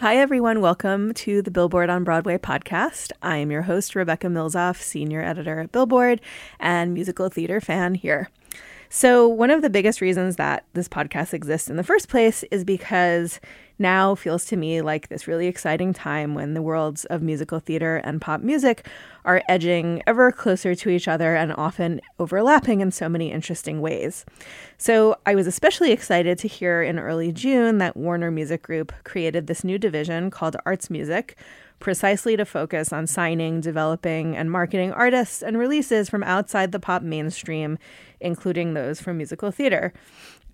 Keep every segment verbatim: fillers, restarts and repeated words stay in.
Hi, everyone. Welcome to the Billboard on Broadway podcast. I am your host, Rebecca Milzoff, senior editor at Billboard and musical theater fan here. So one of the biggest reasons that this podcast exists in the first place is because now feels to me like this really exciting time when the worlds of musical theater and pop music are edging ever closer to each other and often overlapping in so many interesting ways. So I was especially excited to hear in early June that Warner Music Group created this new division called Arts Music, precisely to focus on signing, developing, and marketing artists and releases from outside the pop mainstream, including those from musical theater.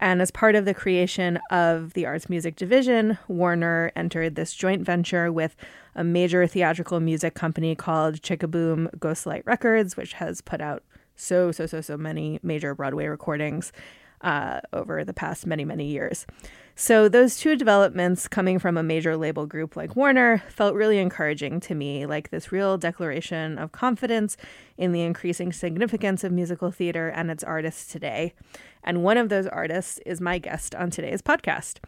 And as part of the creation of the Arts Music Division, Warner entered this joint venture with a major theatrical music company called Chickaboom Ghostlight Records, which has put out so, so, so, so many major Broadway recordings uh, over the past many, many years. So those two developments coming from a major label group like Warner felt really encouraging to me, like this real declaration of confidence in the increasing significance of musical theater and its artists today. And one of those artists is my guest on today's podcast.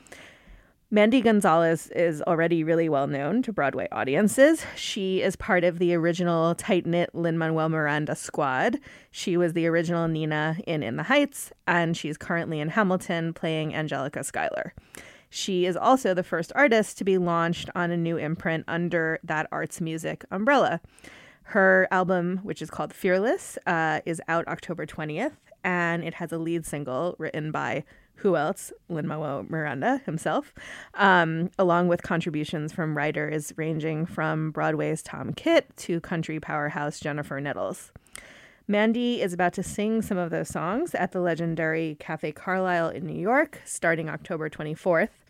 Mandy Gonzalez is already really well known to Broadway audiences. She is part of the original tight-knit Lin-Manuel Miranda squad. She was the original Nina in In the Heights, and she's currently in Hamilton playing Angelica Schuyler. She is also the first artist to be launched on a new imprint under that Arts Music umbrella. Her album, which is called Fearless, uh, is out October twentieth, and it has a lead single written by who else? Lin-Manuel Miranda himself, um, along with contributions from writers ranging from Broadway's Tom Kitt to country powerhouse Jennifer Nettles. Mandy is about to sing some of those songs at the legendary Cafe Carlyle in New York, starting October twenty-fourth.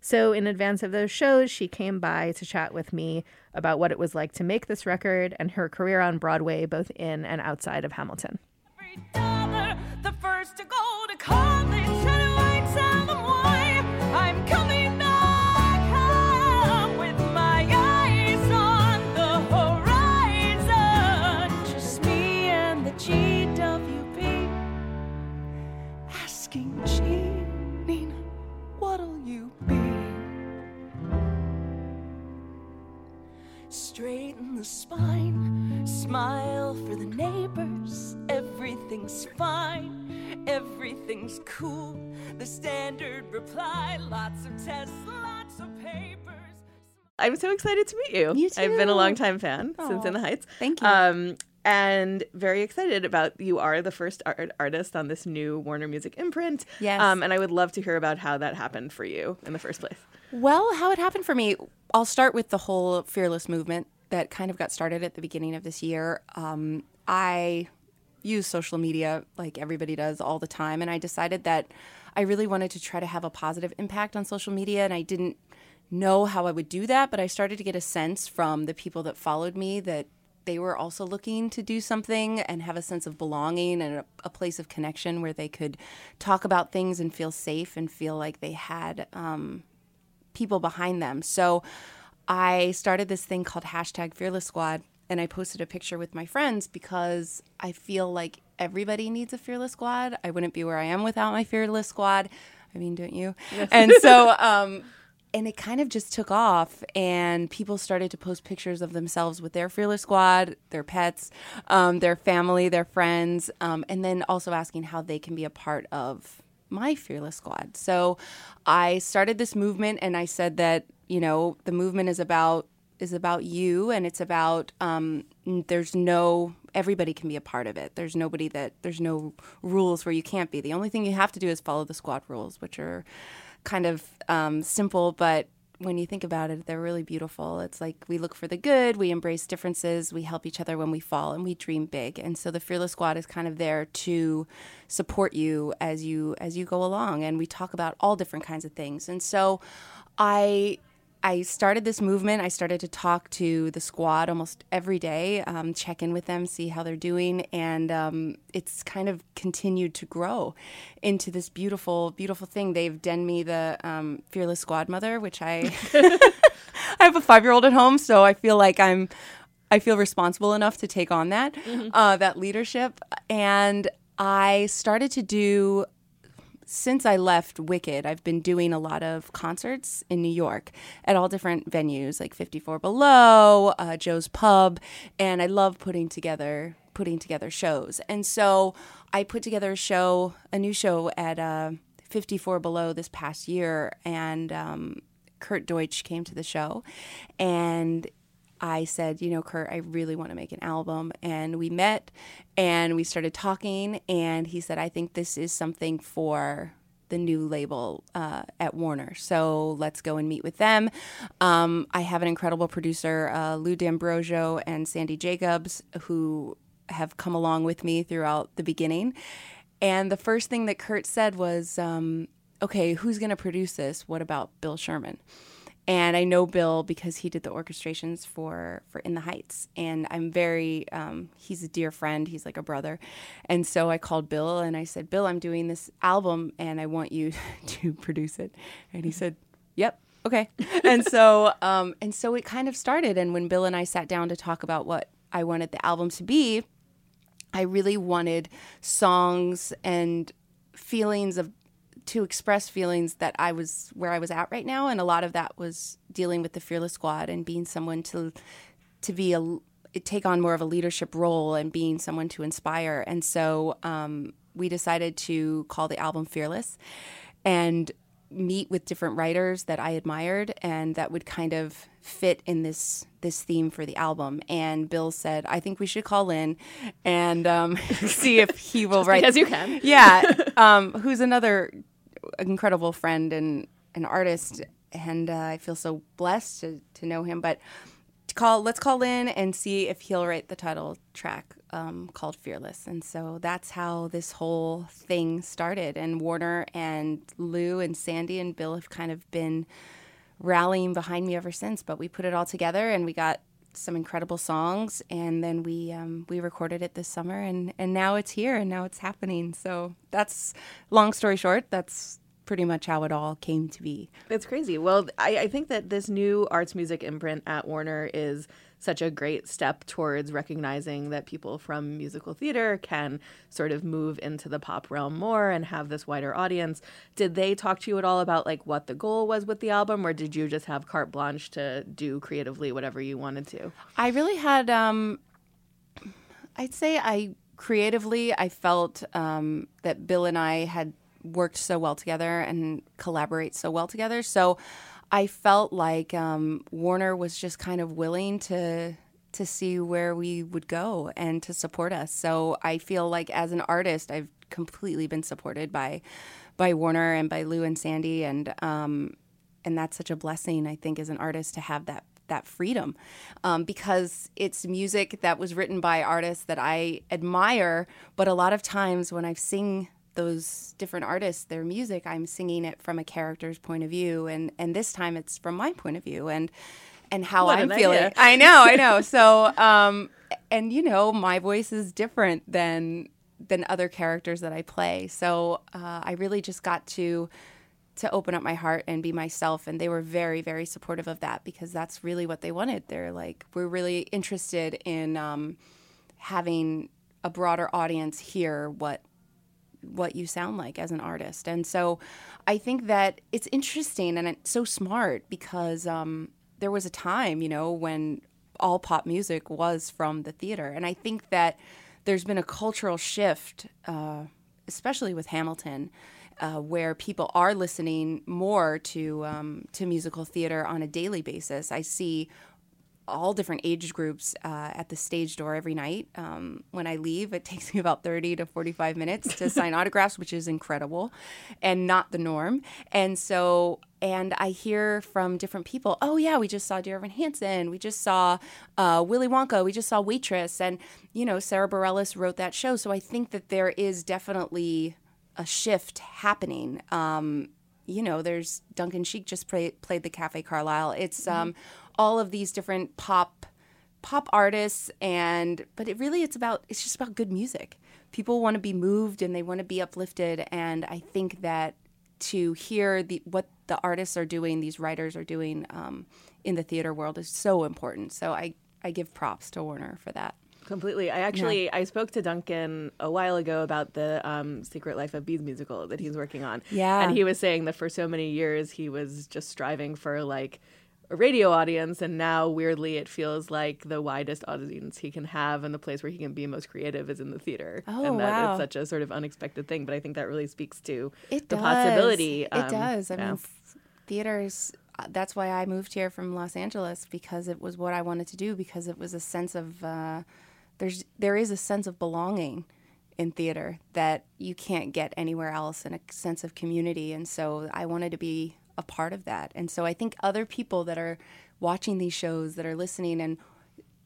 So in advance of those shows, she came by to chat with me about what it was like to make this record and her career on Broadway, both in and outside of Hamilton. Every dollar, the first to go to college. I'm coming back home with my eyes on the horizon. Just me and the G W B. Asking G, Nina, what'll you be? Straighten the spine, smile for the neighbors. Everything's fine, everything's cool. The standard reply, lots of tests, lots of papers. I'm so excited to meet you. You too. I've been a longtime fan Aww. Since In the Heights. Thank you. Um, and very excited about you are the first art- artist on this new Warner Music imprint. Yes. Um, and I would love to hear about how that happened for you in the first place. Well, how it happened for me, I'll start with the whole Fearless movement that kind of got started at the beginning of this year. Um, I use social media like everybody does all the time, and I decided that I really wanted to try to have a positive impact on social media, and I didn't know how I would do that, but I started to get a sense from the people that followed me that they were also looking to do something and have a sense of belonging and a, a place of connection where they could talk about things and feel safe and feel like they had um, people behind them. So I started this thing called hashtag Fearless Squad, and I posted a picture with my friends because I feel like everybody needs a Fearless Squad. I wouldn't be where I am without my Fearless Squad. I mean, don't you? Yes. And so, um, and it kind of just took off, and people started to post pictures of themselves with their Fearless Squad, their pets, um, their family, their friends, um, and then also asking how they can be a part of my Fearless Squad. So I started this movement, and I said that, you know, the movement is about is about you, and it's about um, there's no everybody can be a part of it. There's nobody that there's no rules where you can't be. The only thing you have to do is follow the squad rules, which are kind of um, simple, but when you think about it, they're really beautiful. It's like we look for the good, we embrace differences, we help each other when we fall, and we dream big. And so the Fearless Squad is kind of there to support you as you as you go along. And we talk about all different kinds of things. And so I I started this movement. I started to talk to the squad almost every day, um, check in with them, see how they're doing. And um, it's kind of continued to grow into this beautiful, beautiful thing. They've done me the um, Fearless Squad Mother, which I I have a five-year-old at home, so I feel like I'm I feel responsible enough to take on that, mm-hmm. uh, that leadership. And I started to do... Since I left Wicked, I've been doing a lot of concerts in New York at all different venues, like fifty-four Below, uh, Joe's Pub, and I love putting together putting together shows. And so I put together a show, a new show at uh, fifty-four Below this past year, and um, Kurt Deutsch came to the show, and I said, you know, Kurt, I really want to make an album. And we met and we started talking. And he said, I think this is something for the new label uh, at Warner. So let's go and meet with them. Um, I have an incredible producer, uh, Lou D'Ambrosio and Sandy Jacobs, who have come along with me throughout the beginning. And the first thing that Kurt said was, um, okay, who's going to produce this? What about Bill Sherman? And I know Bill because he did the orchestrations for, for In the Heights. And I'm very, um, he's a dear friend. He's like a brother. And so I called Bill and I said, Bill, I'm doing this album and I want you to produce it. And he said, yep, okay. and so um, and so it kind of started. And when Bill and I sat down to talk about what I wanted the album to be, I really wanted songs and feelings of, to express feelings that I was where I was at right now. And a lot of that was dealing with the Fearless Squad and being someone to to be a take on more of a leadership role and being someone to inspire. And so um, we decided to call the album Fearless and meet with different writers that I admired and that would kind of fit in this this theme for the album. And Bill said, I think we should call in and um, see if he will write. Because you can. Yeah. Um, who's another incredible friend and an artist, and uh, I feel so blessed to, to know him. But to call, let's call in and see if he'll write the title track um, called Fearless. And so that's how this whole thing started. And Warner and Lou and Sandy and Bill have kind of been rallying behind me ever since. But we put it all together, and we got some incredible songs, and then we um, we recorded it this summer, and, and now it's here, and now it's happening. So that's, long story short, that's pretty much how it all came to be. That's crazy. Well, I, I think that this new Arts Music imprint at Warner is such a great step towards recognizing that people from musical theater can sort of move into the pop realm more and have this wider audience. Did they talk to you at all about like what the goal was with the album, or did you just have carte blanche to do creatively whatever you wanted to? I really had, um, I'd say I creatively, I felt um, that Bill and I had worked so well together and collaborate so well together. So I felt like um, Warner was just kind of willing to to see where we would go and to support us. So I feel like as an artist, I've completely been supported by by Warner and by Lou and Sandy, and um, and that's such a blessing, I think, as an artist to have that that freedom, um, because it's music that was written by artists that I admire. But a lot of times when I sing those different artists, their music, I'm singing it from a character's point of view, and and this time it's from my point of view and and how what I'm feeling. Idea. I know, I know. So, um, and you know, my voice is different than than other characters that I play. So uh, I really just got to to open up my heart and be myself, and they were very, very supportive of that because that's really what they wanted. They're like, we're really interested in um, having a broader audience hear what. what you sound like as an artist. And so I think that it's interesting and it's so smart because um, there was a time, you know, when all pop music was from the theater. And I think that there's been a cultural shift, uh, especially with Hamilton, uh, where people are listening more to um, to musical theater on a daily basis. I see all different age groups uh, at the stage door every night. Um, when I leave, it takes me about thirty to forty-five minutes to sign autographs, which is incredible and not the norm. And so, and I hear from different people, oh, yeah, we just saw Dear Evan Hansen. We just saw uh, Willy Wonka. We just saw Waitress. And, you know, Sarah Bareilles wrote that show. So I think that there is definitely a shift happening. Um, you know, there's Duncan Sheik just play, played the Cafe Carlyle. It's um, mm-hmm. all of these different pop pop artists, and but it really it's about it's just about good music. People want to be moved and they want to be uplifted, and I think that to hear the what the artists are doing, these writers are doing um, in the theater world is so important. So I, I give props to Warner for that. Completely. I actually yeah. I spoke to Duncan a while ago about the um, Secret Life of Bees musical that he's working on. Yeah. And he was saying that for so many years he was just striving for like a radio audience, and now weirdly it feels like the widest audience he can have and the place where he can be most creative is in the theater. Oh, and that wow. is such a sort of unexpected thing, but I think that really speaks to it the does. possibility. It um, does. I yeah. mean, f- theaters. That's why I moved here from Los Angeles, because it was what I wanted to do, because it was a sense of uh, There's there is a sense of belonging in theater that you can't get anywhere else, and a sense of community. And so I wanted to be a part of that. And so I think other people that are watching these shows, that are listening, and,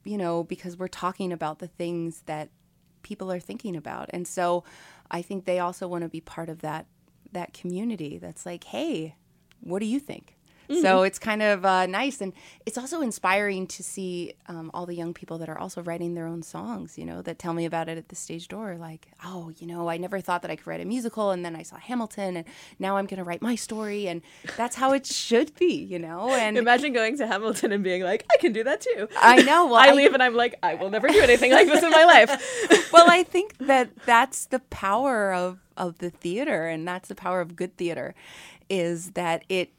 you know, because we're talking about the things that people are thinking about. And so I think they also want to be part of that that community that's like, hey, what do you think? Mm-hmm. So it's kind of uh, nice. And it's also inspiring to see um, all the young people that are also writing their own songs, you know, that tell me about it at the stage door. Like, oh, you know, I never thought that I could write a musical. And then I saw Hamilton, and now I'm going to write my story. And that's how it should be, you know. And imagine going to Hamilton and being like, I can do that too. I know. Well, I, I leave and I'm like, I will never do anything like this in my life. Well, I think that that's the power of, of the theater. And that's the power of good theater, is that it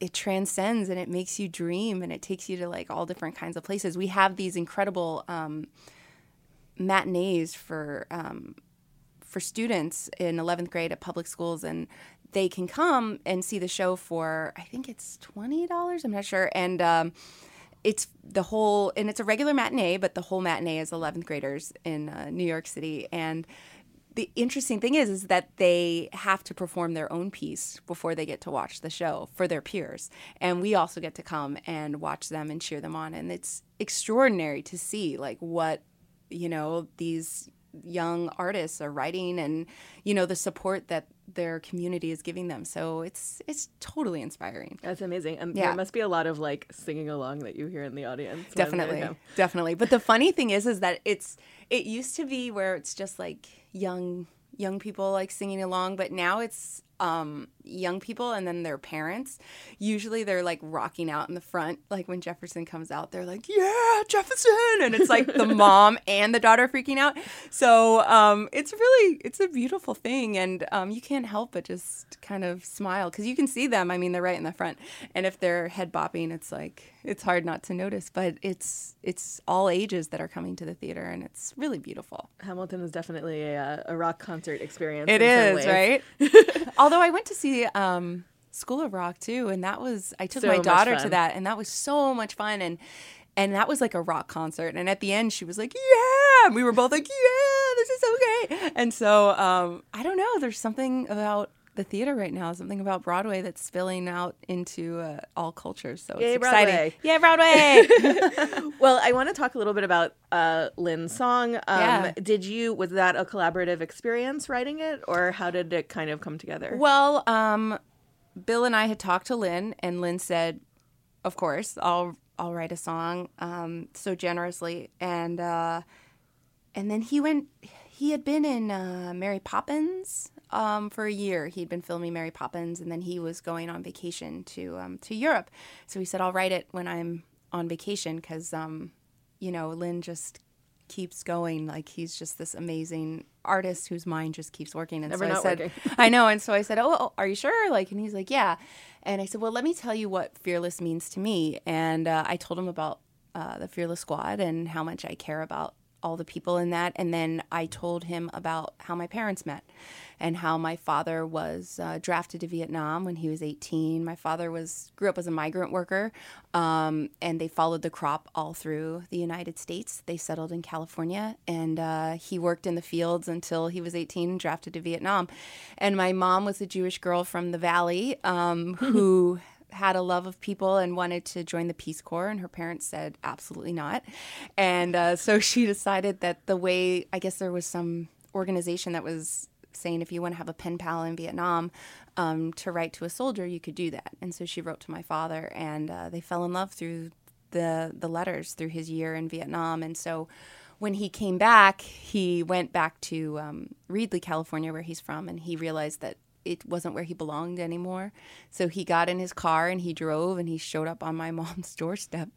It transcends and it makes you dream, and it takes you to like all different kinds of places. We have these incredible um, matinees for um, for students in eleventh grade at public schools, and they can come and see the show for I think it's twenty dollars. I'm not sure, and um, it's the whole and it's a regular matinee, but the whole matinee is eleventh graders in uh, New York City. And the interesting thing is, is that they have to perform their own piece before they get to watch the show for their peers. And we also get to come and watch them and cheer them on. And it's extraordinary to see, like, what, you know, these young artists are writing and, you know, the support that their community is giving them. So it's it's totally inspiring. That's amazing. And yeah. there must be a lot of, like, singing along that you hear in the audience. Definitely. Definitely. But the funny thing is, is that it's it used to be where it's just, like, young young people like singing along, but now it's um young people and then their parents. Usually they're like rocking out in the front, like when Jefferson comes out, they're like, yeah, Jefferson, and it's like the mom and the daughter freaking out. So um it's really it's a beautiful thing, and um you can't help but just kind of smile, because you can see them. I mean, they're right in the front, and if they're head bopping, it's like it's hard not to notice, but it's it's all ages that are coming to the theater, and it's really beautiful. Hamilton is definitely a, a rock concert experience. It is, right? Although I went to see um, School of Rock too, and that was I took so my daughter to that, and that was so much fun, and and that was like a rock concert, and at the end she was like, yeah, and we were both like, yeah, this is so great. And so um, I don't know, there's something about the theater right now, something about Broadway that's spilling out into uh, all cultures. So Yay, it's exciting. Broadway. Yeah, Broadway. Well, I want to talk a little bit about uh, Lin's song. Um, yeah. Did you, was that a collaborative experience writing it, or how did it kind of come together? Well, um, Bill and I had talked to Lin, and Lin said, of course, I'll, I'll write a song um, so generously. And, uh, and then he went, he had been in uh, Mary Poppins. Um, for a year, he'd been filming Mary Poppins, and then he was going on vacation to um, to Europe. So he said, I'll write it when I'm on vacation, because, um, you know, Lin just keeps going. Like, he's just this amazing artist whose mind just keeps working. And Never so I said, working. I know. And so I said, oh, oh, are you sure? Like, and he's like, yeah. And I said, well, let me tell you what Fearless means to me. And uh, I told him about uh, the Fearless Squad and how much I care about all the people in that. And then I told him about how my parents met and how my father was uh, drafted to Vietnam when he was eighteen. My father was grew up as a migrant worker, um, and they followed the crop all through the United States. They settled in California, and uh, he worked in the fields until he was eighteen and drafted to Vietnam. And my mom was a Jewish girl from the Valley um, who... had a love of people and wanted to join the Peace Corps, and her parents said absolutely not. And uh, so she decided that the way, I guess there was some organization that was saying if you want to have a pen pal in Vietnam um, to write to a soldier, you could do that. And so she wrote to my father, and uh, they fell in love through the the letters through his year in Vietnam. And so when he came back, he went back to um, Reedley, California, where he's from, and he realized that it wasn't where he belonged anymore. So he got in his car and he drove and he showed up on my mom's doorstep.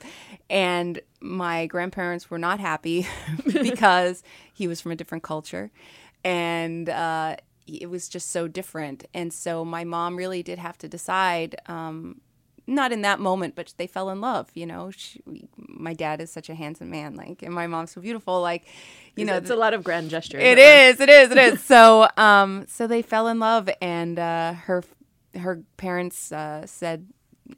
And my grandparents were not happy because he was from a different culture. And uh, it was just so different. And so my mom really did have to decide, um, not in that moment, but they fell in love. You know, she, my dad is such a handsome man, like, and my mom's so beautiful, like, you know, it's th- a lot of grand gestures. It is, it is, it is. So, um, so they fell in love, and uh, her, her parents uh, said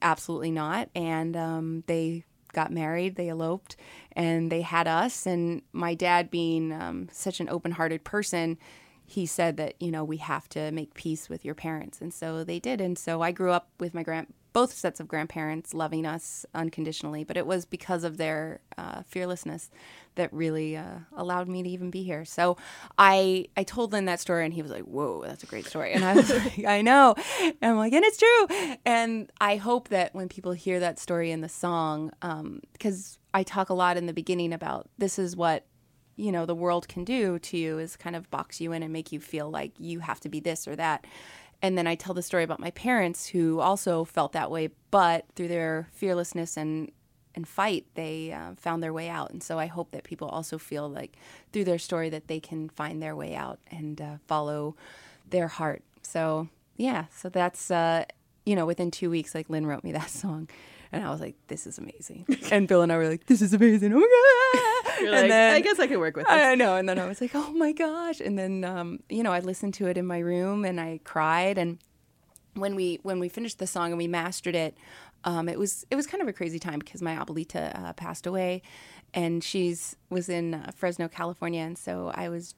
absolutely not, and um, they got married, they eloped, and they had us. And my dad, being um, such an open-hearted person, he said that, you know, we have to make peace with your parents, and so they did. And so I grew up with my grand. both sets of grandparents loving us unconditionally, but it was because of their uh, fearlessness that really uh, allowed me to even be here. So I I told Lynn that story, and he was like, whoa, that's a great story. And I was like, I know. And I'm like, and it's true. And I hope that when people hear that story in the song, because um, I talk a lot in the beginning about this is what, you know, the world can do to you, is kind of box you in and make you feel like you have to be this or that. And then I tell the story about my parents, who also felt that way, but through their fearlessness and, and fight, they uh, found their way out. And so I hope that people also feel like through their story that they can find their way out and uh, follow their heart. So, yeah, so that's, uh, you know, within two weeks, like, Lynn wrote me that song. And I was like, this is amazing. And Bill and I were like, this is amazing. Oh, my God. You're and like, then, I guess I could work with this. I know. And then I was like, oh, my gosh. And then, um, you know, I listened to it in my room and I cried. And when we when we finished the song and we mastered it, um, it was it was kind of a crazy time because my abuelita uh, passed away. And she's was in uh, Fresno, California. And so I was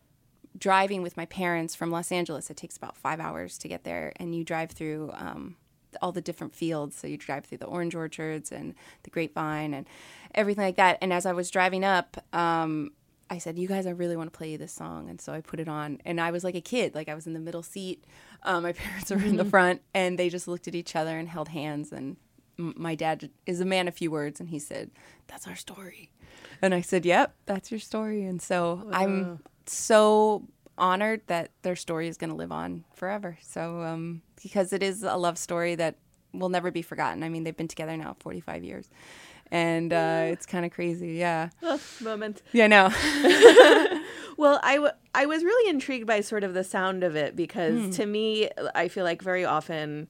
driving with my parents from Los Angeles. It takes about five hours to get there. And you drive through um all the different fields. So you drive through the orange orchards and the grapevine and everything like that. And as I was driving up, um, I said, you guys, I really want to play you this song. And so I put it on. And I was like a kid. Like, I was in the middle seat. Um, my parents were in the front. And they just looked at each other and held hands. And m- my dad is a man of few words. And he said, that's our story. And I said, yep, that's your story. And so wow. I'm so honored that their story is going to live on forever. So um, because it is a love story that will never be forgotten. I mean, they've been together now forty-five years. And uh, it's kind of crazy, yeah. Oh, moment. Yeah, no. Well, I, w- I was really intrigued by sort of the sound of it because mm. to me, I feel like very often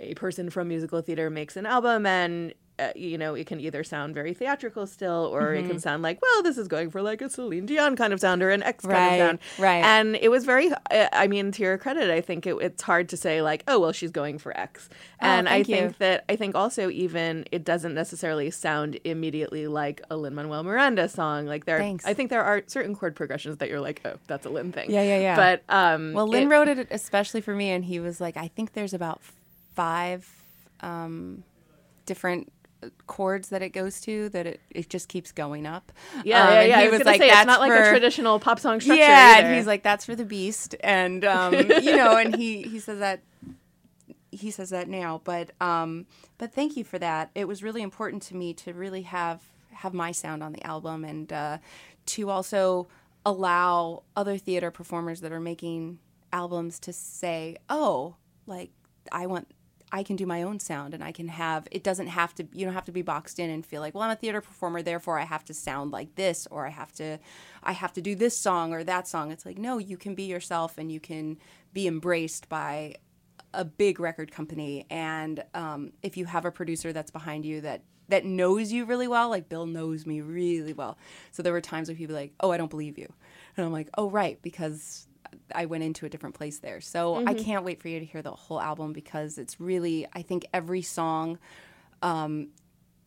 a person from musical theater makes an album and, uh, you know, it can either sound very theatrical still or mm-hmm. it can sound like, well, this is going for like a Celine Dion kind of sound or an X kind right, of sound. Right. And it was very, I mean, to your credit, I think it, it's hard to say like, oh, well, she's going for X. And oh, I think you. that I think also even it doesn't necessarily sound immediately like a Lin-Manuel Miranda song. Like there, Thanks. I think there are certain chord progressions that you're like, oh, that's a Lin thing. Yeah, yeah, yeah. But um, well, Lin it, wrote it especially for me. And he was like, I think there's about five um, different chords that it goes to that it, it just keeps going up. Yeah, um, yeah, yeah. He I was, was like, say, that's it's not for... like a traditional pop song structure. Yeah, either. And he's like, that's for the beast, and um, you know, and he he says that he says that now, but um, but thank you for that. It was really important to me to really have have my sound on the album, and uh, to also allow other theater performers that are making albums to say, oh, like I want. I can do my own sound and I can have, it doesn't have to, you don't have to be boxed in and feel like, well, I'm a theater performer, therefore I have to sound like this, or I have to, I have to do this song or that song. It's like, no, you can be yourself and you can be embraced by a big record company, and um, if you have a producer that's behind you that that knows you really well, like Bill knows me really well. So there were times where he'd be like, oh, I don't believe you. And I'm like, oh, right, because I went into a different place there. So mm-hmm. I can't wait for you to hear the whole album, because it's really, I think every song, um,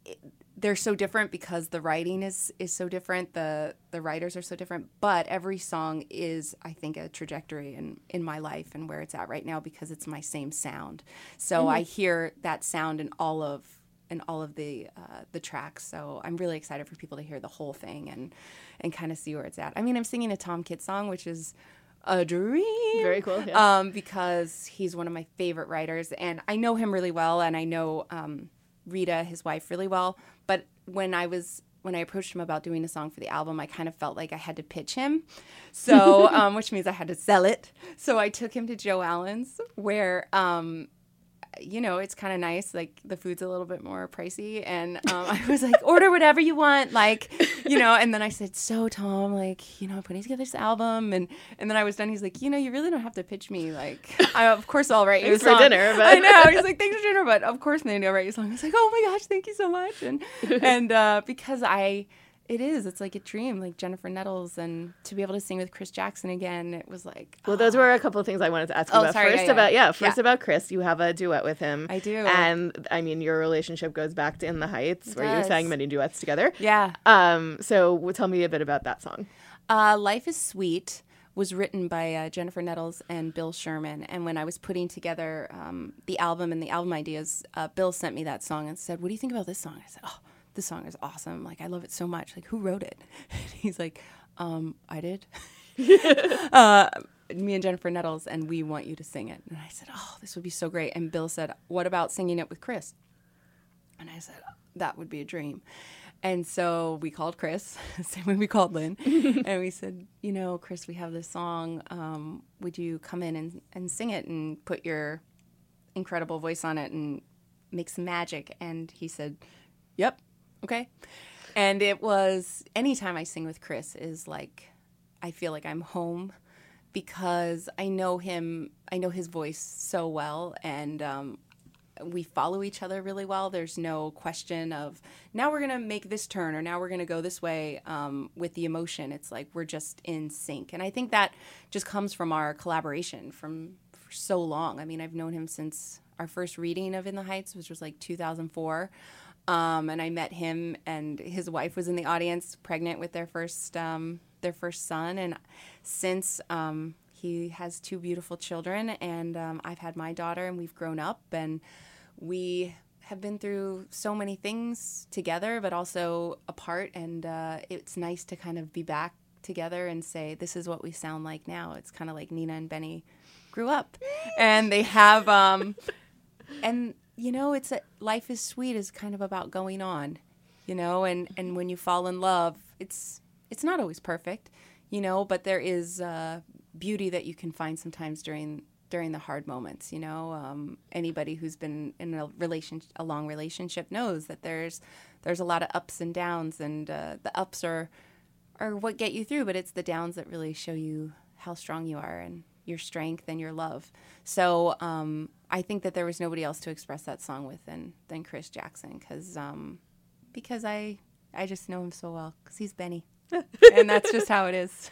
it, they're so different because the writing is, is so different. The the writers are so different. But every song is, I think, a trajectory in, in my life and where it's at right now, because it's my same sound. So mm-hmm. I hear that sound in all of and all of the uh, the tracks. So I'm really excited for people to hear the whole thing and, and kind of see where it's at. I mean, I'm singing a Tom Kitt song, which is a dream. Very cool. Yeah. Um, because he's one of my favorite writers. And I know him really well. And I know um, Rita, his wife, really well. But when I was when I approached him about doing a song for the album, I kind of felt like I had to pitch him. So, um, which means I had to sell it. So I took him to Joe Allen's, where... Um, you know, it's kind of nice. Like, the food's a little bit more pricey. And um, I was like, order whatever you want. Like, you know, and then I said, so, Tom, like, you know, I'm putting together this album. And, and then I was done. He's like, you know, you really don't have to pitch me. Like, I, of course, I'll write you a song. Thanks for dinner. But... I know. He's like, thanks for dinner. But of course, Mandy, I'll write you a song. I was like, oh, my gosh, thank you so much. And, and uh, because I, it is. It's like a dream, like Jennifer Nettles. And to be able to sing with Chris Jackson again, it was like... Well, oh. those were a couple of things I wanted to ask you oh, about. Sorry, first yeah, yeah. about, yeah, first yeah. about Chris. You have a duet with him. I do. And, I mean, your relationship goes back to In the Heights, it where does. You sang many duets together. Yeah. Um. So tell me a bit about that song. Uh, Life is Sweet was written by uh, Jennifer Nettles and Bill Sherman. And when I was putting together um, the album and the album ideas, uh, Bill sent me that song and said, what do you think about this song? I said, oh, this song is awesome. Like, I love it so much. Like, who wrote it? And he's like, um, I did. uh, me and Jennifer Nettles, and we want you to sing it. And I said, oh, this would be so great. And Bill said, what about singing it with Chris? And I said, that would be a dream. And so we called Chris, same way we called Lynn, and we said, you know, Chris, we have this song. Um, would you come in and, and sing it and put your incredible voice on it and make some magic? And he said, yep. Okay. And it was, anytime I sing with Chris is like, I feel like I'm home, because I know him, I know his voice so well, and um, we follow each other really well. There's no question of, now we're going to make this turn, or now we're going to go this way um, with the emotion. It's like, we're just in sync. And I think that just comes from our collaboration from for so long. I mean, I've known him since our first reading of In the Heights, which was like two thousand four. Um, and I met him, and his wife was in the audience, pregnant with their first um, their first son. And since um, he has two beautiful children, and um, I've had my daughter, and we've grown up, and we have been through so many things together, but also apart. And uh, it's nice to kind of be back together and say, this is what we sound like now. It's kind of like Nina and Benny grew up, and they have um, and. You know, it's a, Life is Sweet is kind of about going on, you know, and, and when you fall in love, it's it's not always perfect, you know, but there is uh, beauty that you can find sometimes during during the hard moments, you know. Um, anybody who's been in a relationship, a long relationship, knows that there's there's a lot of ups and downs, and uh, the ups are are what get you through, but it's the downs that really show you how strong you are and your strength and your love. So um, I think that there was nobody else to express that song with than, than Chris Jackson, cause, um, because I I just know him so well, because he's Benny. And that's just how it is.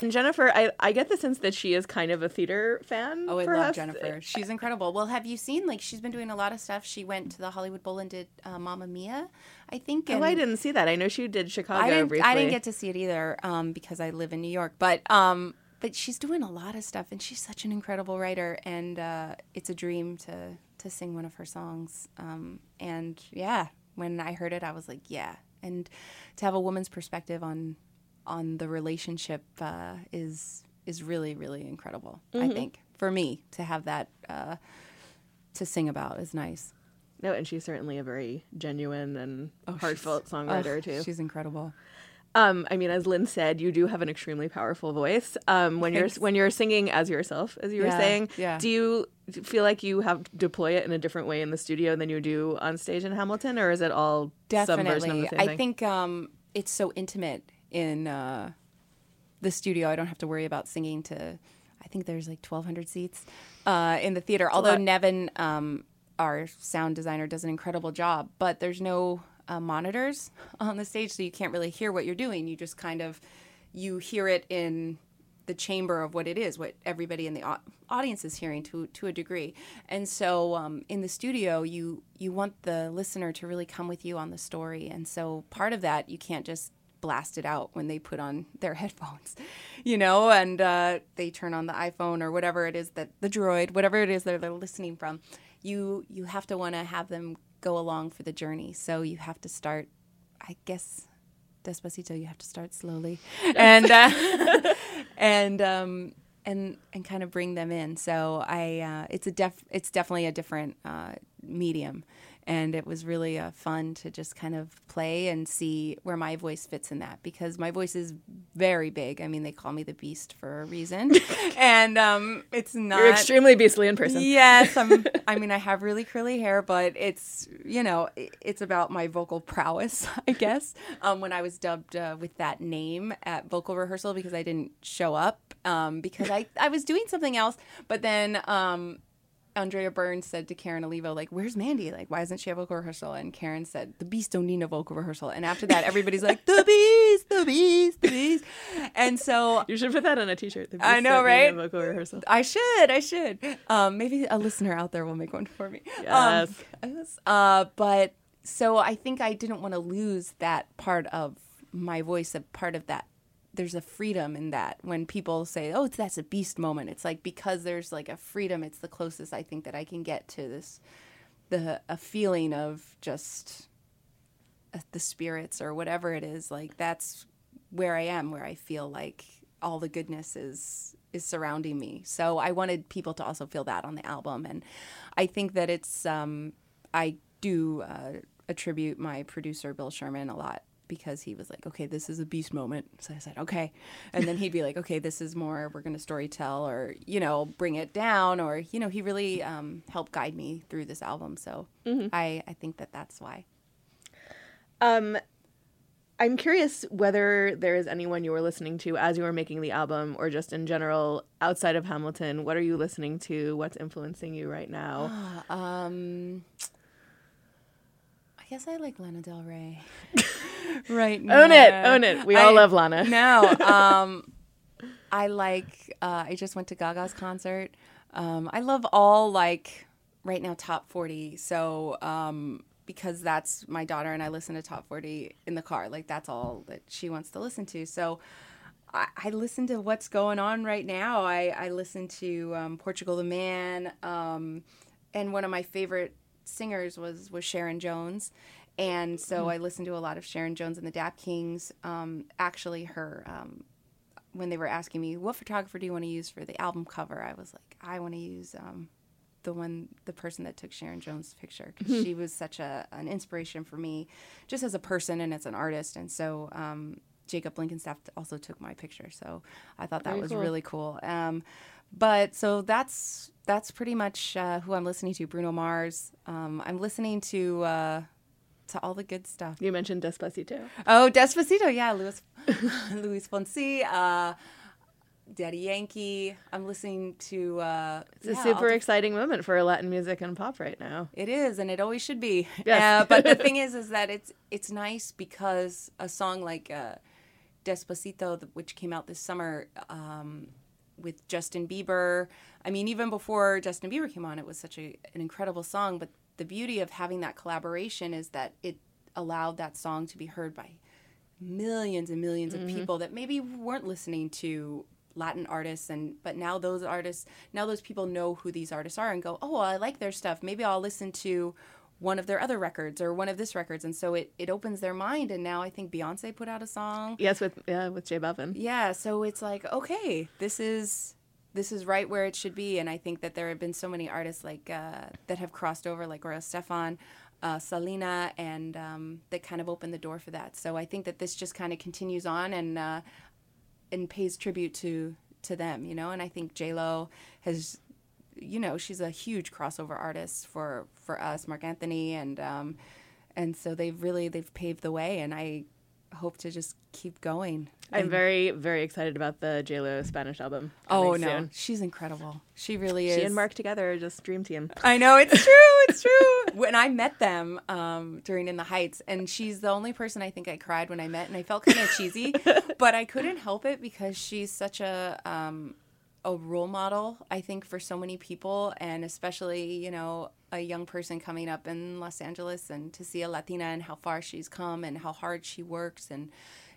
And Jennifer, I, I get the sense that she is kind of a theater fan. Oh, I perhaps. love Jennifer. She's incredible. Well, have you seen, like, she's been doing a lot of stuff. She went to the Hollywood Bowl and did uh, Mamma Mia, I think. And oh, I didn't see that. I know she did Chicago I didn't, briefly. I didn't get to see it either um, because I live in New York. But um, but she's doing a lot of stuff, and she's such an incredible writer. And uh, it's a dream to, to sing one of her songs. Um, and, yeah, when I heard it, I was like, yeah. And to have a woman's perspective on on the relationship uh, is is really, really incredible, mm-hmm. I think. For me, to have that uh, to sing about is nice. No, and she's certainly a very genuine and oh, heartfelt songwriter, oh, too. She's incredible. Um, I mean, as Lynn said, you do have an extremely powerful voice. Um, when Thanks. you're when you're singing as yourself, as you yeah, were saying, yeah. do you feel like you have to deploy it in a different way in the studio than you do on stage in Hamilton, or is it all Definitely. some version of the same I thing? I think um, it's so intimate in uh, the studio. I don't have to worry about singing to. I think there's like twelve hundred seats uh, in the theater. It's although Nevin, um, our sound designer, does an incredible job, but there's no. Uh, monitors on the stage, so you can't really hear what you're doing. You just kind of, you hear it in the chamber of what it is, what everybody in the au- audience is hearing to to a degree. And so um, in the studio, you you want the listener to really come with you on the story. And so part of that, you can't just blast it out when they put on their headphones, you know, and uh, they turn on the iPhone or whatever it is that the droid, whatever it is that they're listening from. You, you have to want to have them go along for the journey. So you have to start, I guess, Despacito, you have to start slowly and uh, and um, and and kind of bring them in. So I uh, it's a def it's definitely a different uh, medium, and it was really uh, fun to just kind of play and see where my voice fits in that, because my voice is very big. I mean, they call me the Beast for a reason, and um, it's not. You're extremely beastly in person. Yes, I'm, I mean, I have really curly hair, but it's, you know, it's about my vocal prowess, I guess. Um, when I was dubbed uh, with that name at vocal rehearsal because I didn't show up um, because I, I was doing something else, but then. Um, Andrea Burns said to Karen Olivo, like, where's Mandy? Like, why isn't she at vocal rehearsal? And Karen said, the Beast don't need a vocal rehearsal. And after that, everybody's like, the Beast, the Beast, the Beast. And so... You should put that on a T-shirt. The Beast, I know, right? Need a vocal rehearsal. I should. I should. Um, maybe a listener out there will make one for me. Yes. Um, uh, but so I think I didn't want to lose that part of my voice, a part of that. There's a freedom in that. When people say, oh, that's a Beast moment, it's like, because there's like a freedom, it's the closest I think that I can get to this, the a feeling of just uh, the spirits or whatever it is. Like, that's where I am, where I feel like all the goodness is is surrounding me. So I wanted people to also feel that on the album. And I think that it's, um, I do uh, attribute my producer, Bill Sherman, a lot, because he was like, okay, this is a Beast moment. So I said, okay. And then he'd be like, okay, this is more, we're going to storytell, or, you know, bring it down, or, you know, he really um, helped guide me through this album. So mm-hmm. I, I think that that's why. Um, I'm curious whether there is anyone you were listening to as you were making the album, or just in general, outside of Hamilton. What are you listening to? What's influencing you right now? um... I guess I like Lana Del Rey right now. Own it. Own it. We all I, love Lana. No. Um, I like, uh, I just went to Gaga's concert. Um, I love all, like, right now, top forty. So, um, because that's my daughter, and I listen to top forty in the car. Like, that's all that she wants to listen to. So I, I listen to what's going on right now. I, I listen to um, Portugal the Man, um, and one of my favorite singers was was Sharon Jones, and so I listened to a lot of Sharon Jones and the Dap Kings. Um, actually, her um, when they were asking me, what photographer do you want to use for the album cover, I was like, I want to use um, the one the person that took Sharon Jones' picture, because mm-hmm. she was such a an inspiration for me, just as a person and as an artist. And so um, Jacob Blinkenstaff also took my picture, so I thought that Very was cool. really cool. Um, But so that's that's pretty much uh, who I'm listening to. Bruno Mars. Um, I'm listening to uh, to all the good stuff. You mentioned Despacito. Oh, Despacito, yeah, Luis Luis Fonsi, uh, Daddy Yankee. I'm listening to. Uh, it's yeah, a super the... exciting moment for Latin music and pop right now. It is, and it always should be. Yes. Uh, but the thing is, is that it's it's nice, because a song like uh, Despacito, which came out this summer. Um, with Justin Bieber. I mean, even before Justin Bieber came on, it was such a, an incredible song. But the beauty of having that collaboration is that it allowed that song to be heard by millions and millions mm-hmm. of people that maybe weren't listening to Latin artists. And but now those artists, now those people know who these artists are and go, oh, well, I like their stuff. Maybe I'll listen to one of their other records or one of this records. And so it, it opens their mind. And now I think Beyonce put out a song. Yes, with yeah, with J Balvin. Yeah. So it's like, okay, this is this is right where it should be. And I think that there have been so many artists like uh, that have crossed over, like Roy Stefan, uh, Selena, and um, that kind of opened the door for that. So I think that this just kind of continues on and uh, and pays tribute to, to them, you know. And I think J-Lo has... you know, she's a huge crossover artist for, for us, Marc Anthony, and um, and so they've really, they've paved the way, and I hope to just keep going. I'm and, very, very excited about the J-Lo Spanish album. Oh, no, soon. She's incredible. She really is. She and Marc together are just dream team. I know, it's true, it's true. When I met them um, during In the Heights, and she's the only person I think I cried when I met, and I felt kind of cheesy, but I couldn't help it because she's such a... Um, a role model, I think, for so many people, and especially, you know, a young person coming up in Los Angeles, and to see a Latina and how far she's come and how hard she works. And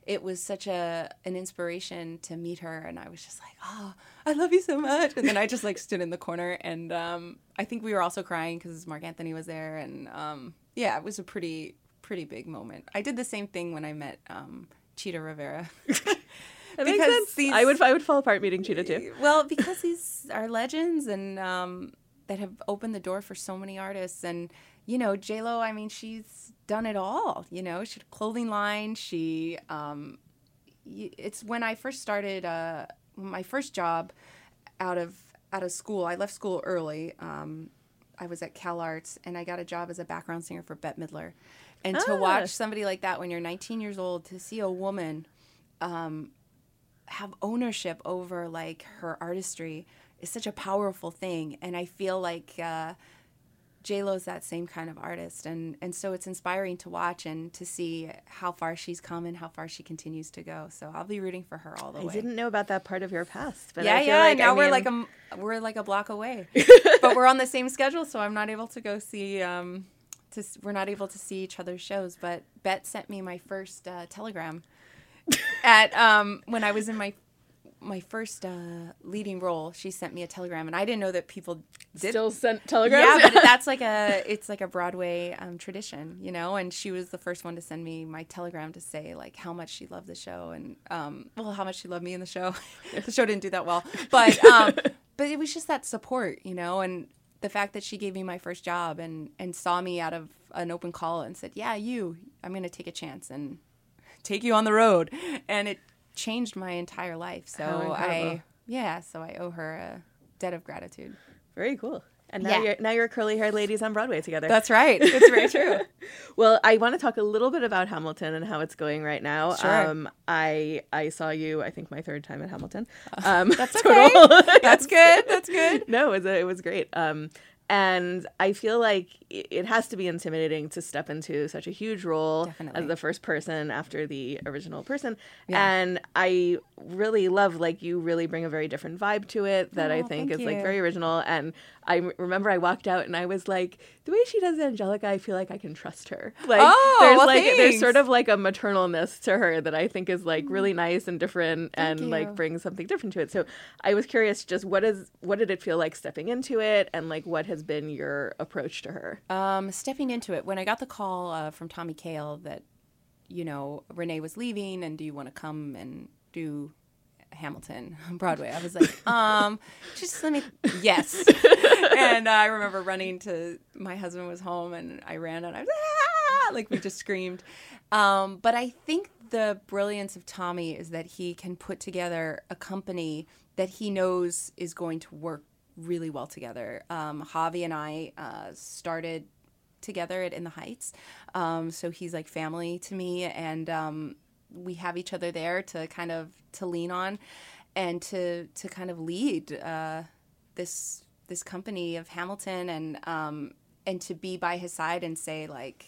it was such a an inspiration to meet her, and I was just like, oh, I love you so much. And then I just like stood in the corner, and um, I think we were also crying because Marc Anthony was there, and um, yeah, it was a pretty, pretty big moment. I did the same thing when I met um, Chita Rivera. That because makes sense. These, I would I would fall apart meeting Cheetah too. Well, because these are legends and um, that have opened the door for so many artists. And, you know, J-Lo, I mean, she's done it all. You know, she had a clothing line. She um, it's when I first started uh, my first job out of out of school. I left school early. Um, I was at CalArts, and I got a job as a background singer for Bette Midler. And ah. to watch somebody like that when you're nineteen years old, to see a woman um, have ownership over like her artistry is such a powerful thing. And I feel like uh, J-Lo's that same kind of artist. And, and so it's inspiring to watch and to see how far she's come and how far she continues to go. So I'll be rooting for her all the I way. I didn't know about that part of your past. But yeah, I feel yeah. Like, now I mean... we're like a, we're like a block away. But we're on the same schedule, so I'm not able to go see... Um, to, we're not able to see each other's shows. But Bette sent me my first uh, telegram at um, when I was in my my first uh, leading role. She sent me a telegram, and I didn't know that people did. Still sent telegrams. Yeah, but that's like a it's like a Broadway um, tradition, you know. And she was the first one to send me my telegram to say like how much she loved the show, and um, well, how much she loved me in the show. The show didn't do that well, but um, but it was just that support, you know, and the fact that she gave me my first job and and saw me out of an open call and said, yeah, you, I'm gonna take a chance and take you on the road. And it changed my entire life. So oh, I yeah so I owe her a debt of gratitude. Very cool. And now yeah. you're now you're curly-haired ladies on Broadway together. That's right. It's very true. Well, I want to talk a little bit about Hamilton and how it's going right now. Sure. Um, I I saw you, I think, my third time at Hamilton. Um, That's okay. That's good. That's good. No, it was, it was great. Um, And I feel like it has to be intimidating to step into such a huge role. Definitely. As the first person after the original person. Yeah. And I really love, like, you really bring a very different vibe to it that oh, I think is, you. like, very original. And I m- remember I walked out and I was like, the way she does Angelica, I feel like I can trust her. Like, oh, there's, well, like, thanks. There's sort of, like, a maternalness to her that I think is, like, really nice and different. Thank and, you. Like, brings something different to it. So I was curious, just what is what did it feel like stepping into it, and, like, what has has been your approach to her? Um, stepping into it, when I got the call uh, from Tommy Kail that, you know, Renee was leaving and do you want to come and do Hamilton on Broadway? I was like, um, just let me, yes. And uh, I remember running to, my husband was home and I ran and I was ah! like, we just screamed. Um, but I think the brilliance of Tommy is that he can put together a company that he knows is going to work really well together. Um, Javi and I uh, started together at In the Heights. Um, so he's like family to me, and um, we have each other there to kind of to lean on and to to kind of lead uh, this this company of Hamilton, and um, and to be by his side and say, like,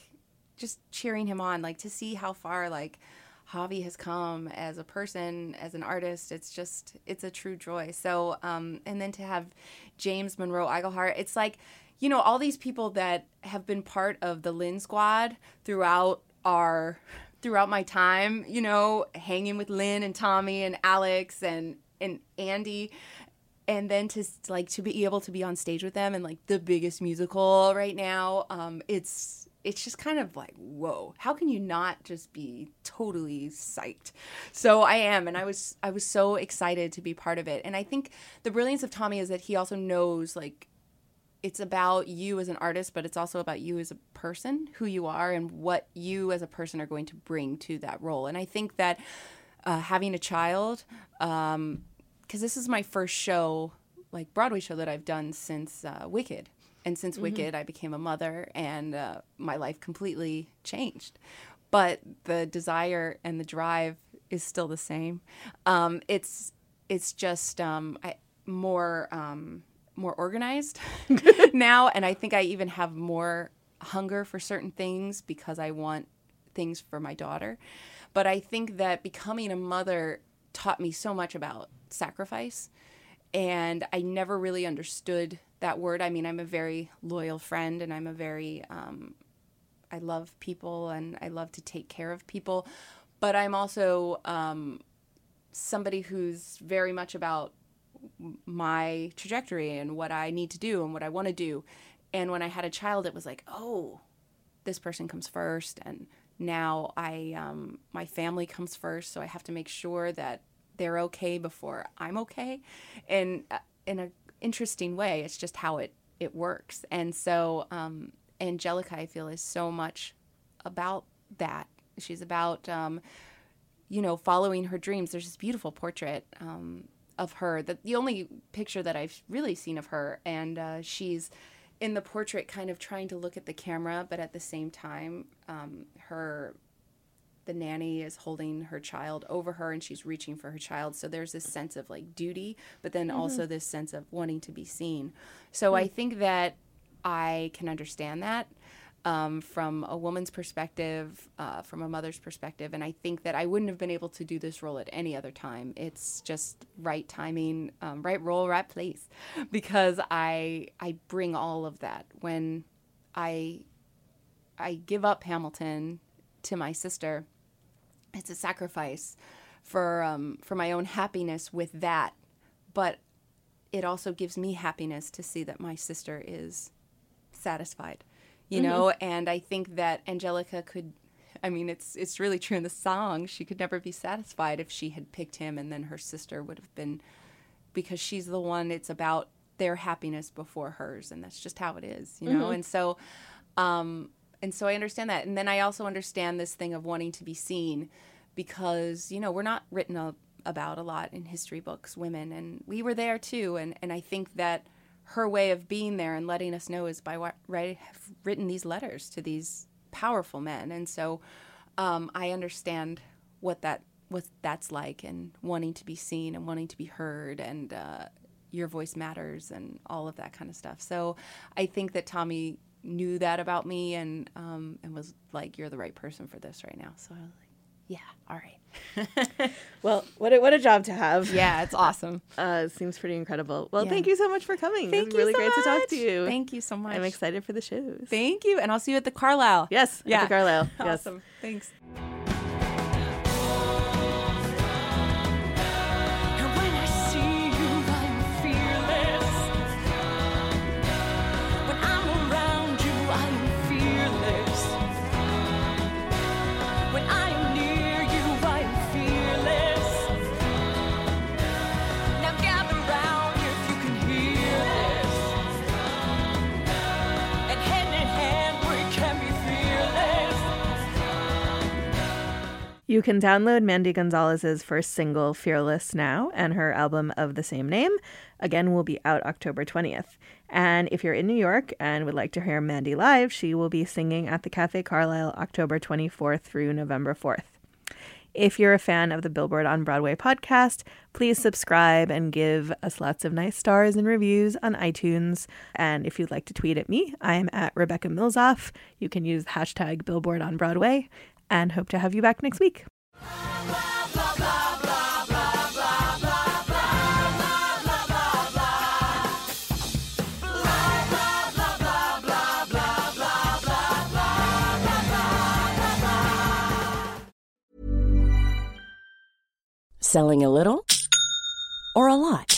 just cheering him on, like, to see how far, like, Javi has come as a person, as an artist. It's just, it's a true joy. So, um, and then to have James Monroe Iglehart, it's like, you know, all these people that have been part of the Lin squad throughout our, throughout my time, you know, hanging with Lin and Tommy and Alex and, and Andy, And then to like to be able to be on stage with them and like the biggest musical right now, um, it's it's just kind of like, whoa, how can you not just be totally psyched? So I am, and I was I was so excited to be part of it. And I think the brilliance of Tommy is that he also knows like it's about you as an artist, but it's also about you as a person, who you are, and what you as a person are going to bring to that role. And I think that uh, having a child. Um, Because this is my first show, like Broadway show, that I've done since uh, Wicked. And since mm-hmm. Wicked, I became a mother, and uh, my life completely changed. But the desire and the drive is still the same. Um, it's it's just um, I, more um, more organized now, and I think I even have more hunger for certain things because I want things for my daughter. But I think that becoming a mother taught me so much about sacrifice, and I never really understood that word. I mean, I'm a very loyal friend, and I'm a very um I love people, and I love to take care of people, but I'm also um somebody who's very much about my trajectory and what I need to do and what I want to do. And when I had a child, it was like, oh, this person comes first, and now I um my family comes first, so I have to make sure that they're okay before I'm okay. And uh, in an interesting way, it's just how it, it works. And so um, Angelica, I feel, is so much about that. She's about, um, you know, following her dreams. There's this beautiful portrait um, of her, that the only picture that I've really seen of her. And uh, she's in the portrait kind of trying to look at the camera, but at the same time, um, her... the nanny is holding her child over her, and she's reaching for her child. So there's this sense of like duty, but then mm-hmm. also this sense of wanting to be seen. So mm-hmm. I think that I can understand that um, from a woman's perspective, uh, from a mother's perspective. And I think that I wouldn't have been able to do this role at any other time. It's just right timing, um, right role, right place, because I, I bring all of that. When I, I give up Hamilton to my sister, it's a sacrifice for um, for my own happiness with that, but it also gives me happiness to see that my sister is satisfied, you mm-hmm. know. And I think that Angelica could, I mean, it's it's really true in the song. She could never be satisfied if she had picked him, and then her sister would have been, because she's the one. It's about their happiness before hers, and that's just how it is, you mm-hmm. know. And so. Um, And so I understand that. And then I also understand this thing of wanting to be seen, because, you know, we're not written a, about a lot in history books, women. And we were there, too. And, and I think that her way of being there and letting us know is by what, right, have written these letters to these powerful men. And so um, I understand what that what that's like, and wanting to be seen and wanting to be heard, and uh, your voice matters, and all of that kind of stuff. So I think that Tommy knew that about me, and um and was like, you're the right person for this right now. So I was like, yeah, all right. Well, what a, what a job to have. Yeah, it's awesome. Uh seems pretty incredible. Well, yeah. Thank you so much for coming. Thank it was you really so great much. To talk to you. Thank you so much. I'm excited for the shows. Thank you, and I'll see you at the Carlyle. Yes, yeah. At the Carlyle. Yes. Awesome. Thanks. You can download Mandy Gonzalez's first single, Fearless, now, and her album of the same name, again, will be out October twentieth. And if you're in New York and would like to hear Mandy live, she will be singing at the Cafe Carlyle October twenty-fourth through November fourth. If you're a fan of the Billboard on Broadway podcast, please subscribe and give us lots of nice stars and reviews on iTunes. And if you'd like to tweet at me, I'm at Rebecca Milzoff. You can use the hashtag Billboard on Broadway. And hope to have you back next week. Selling a little or a lot?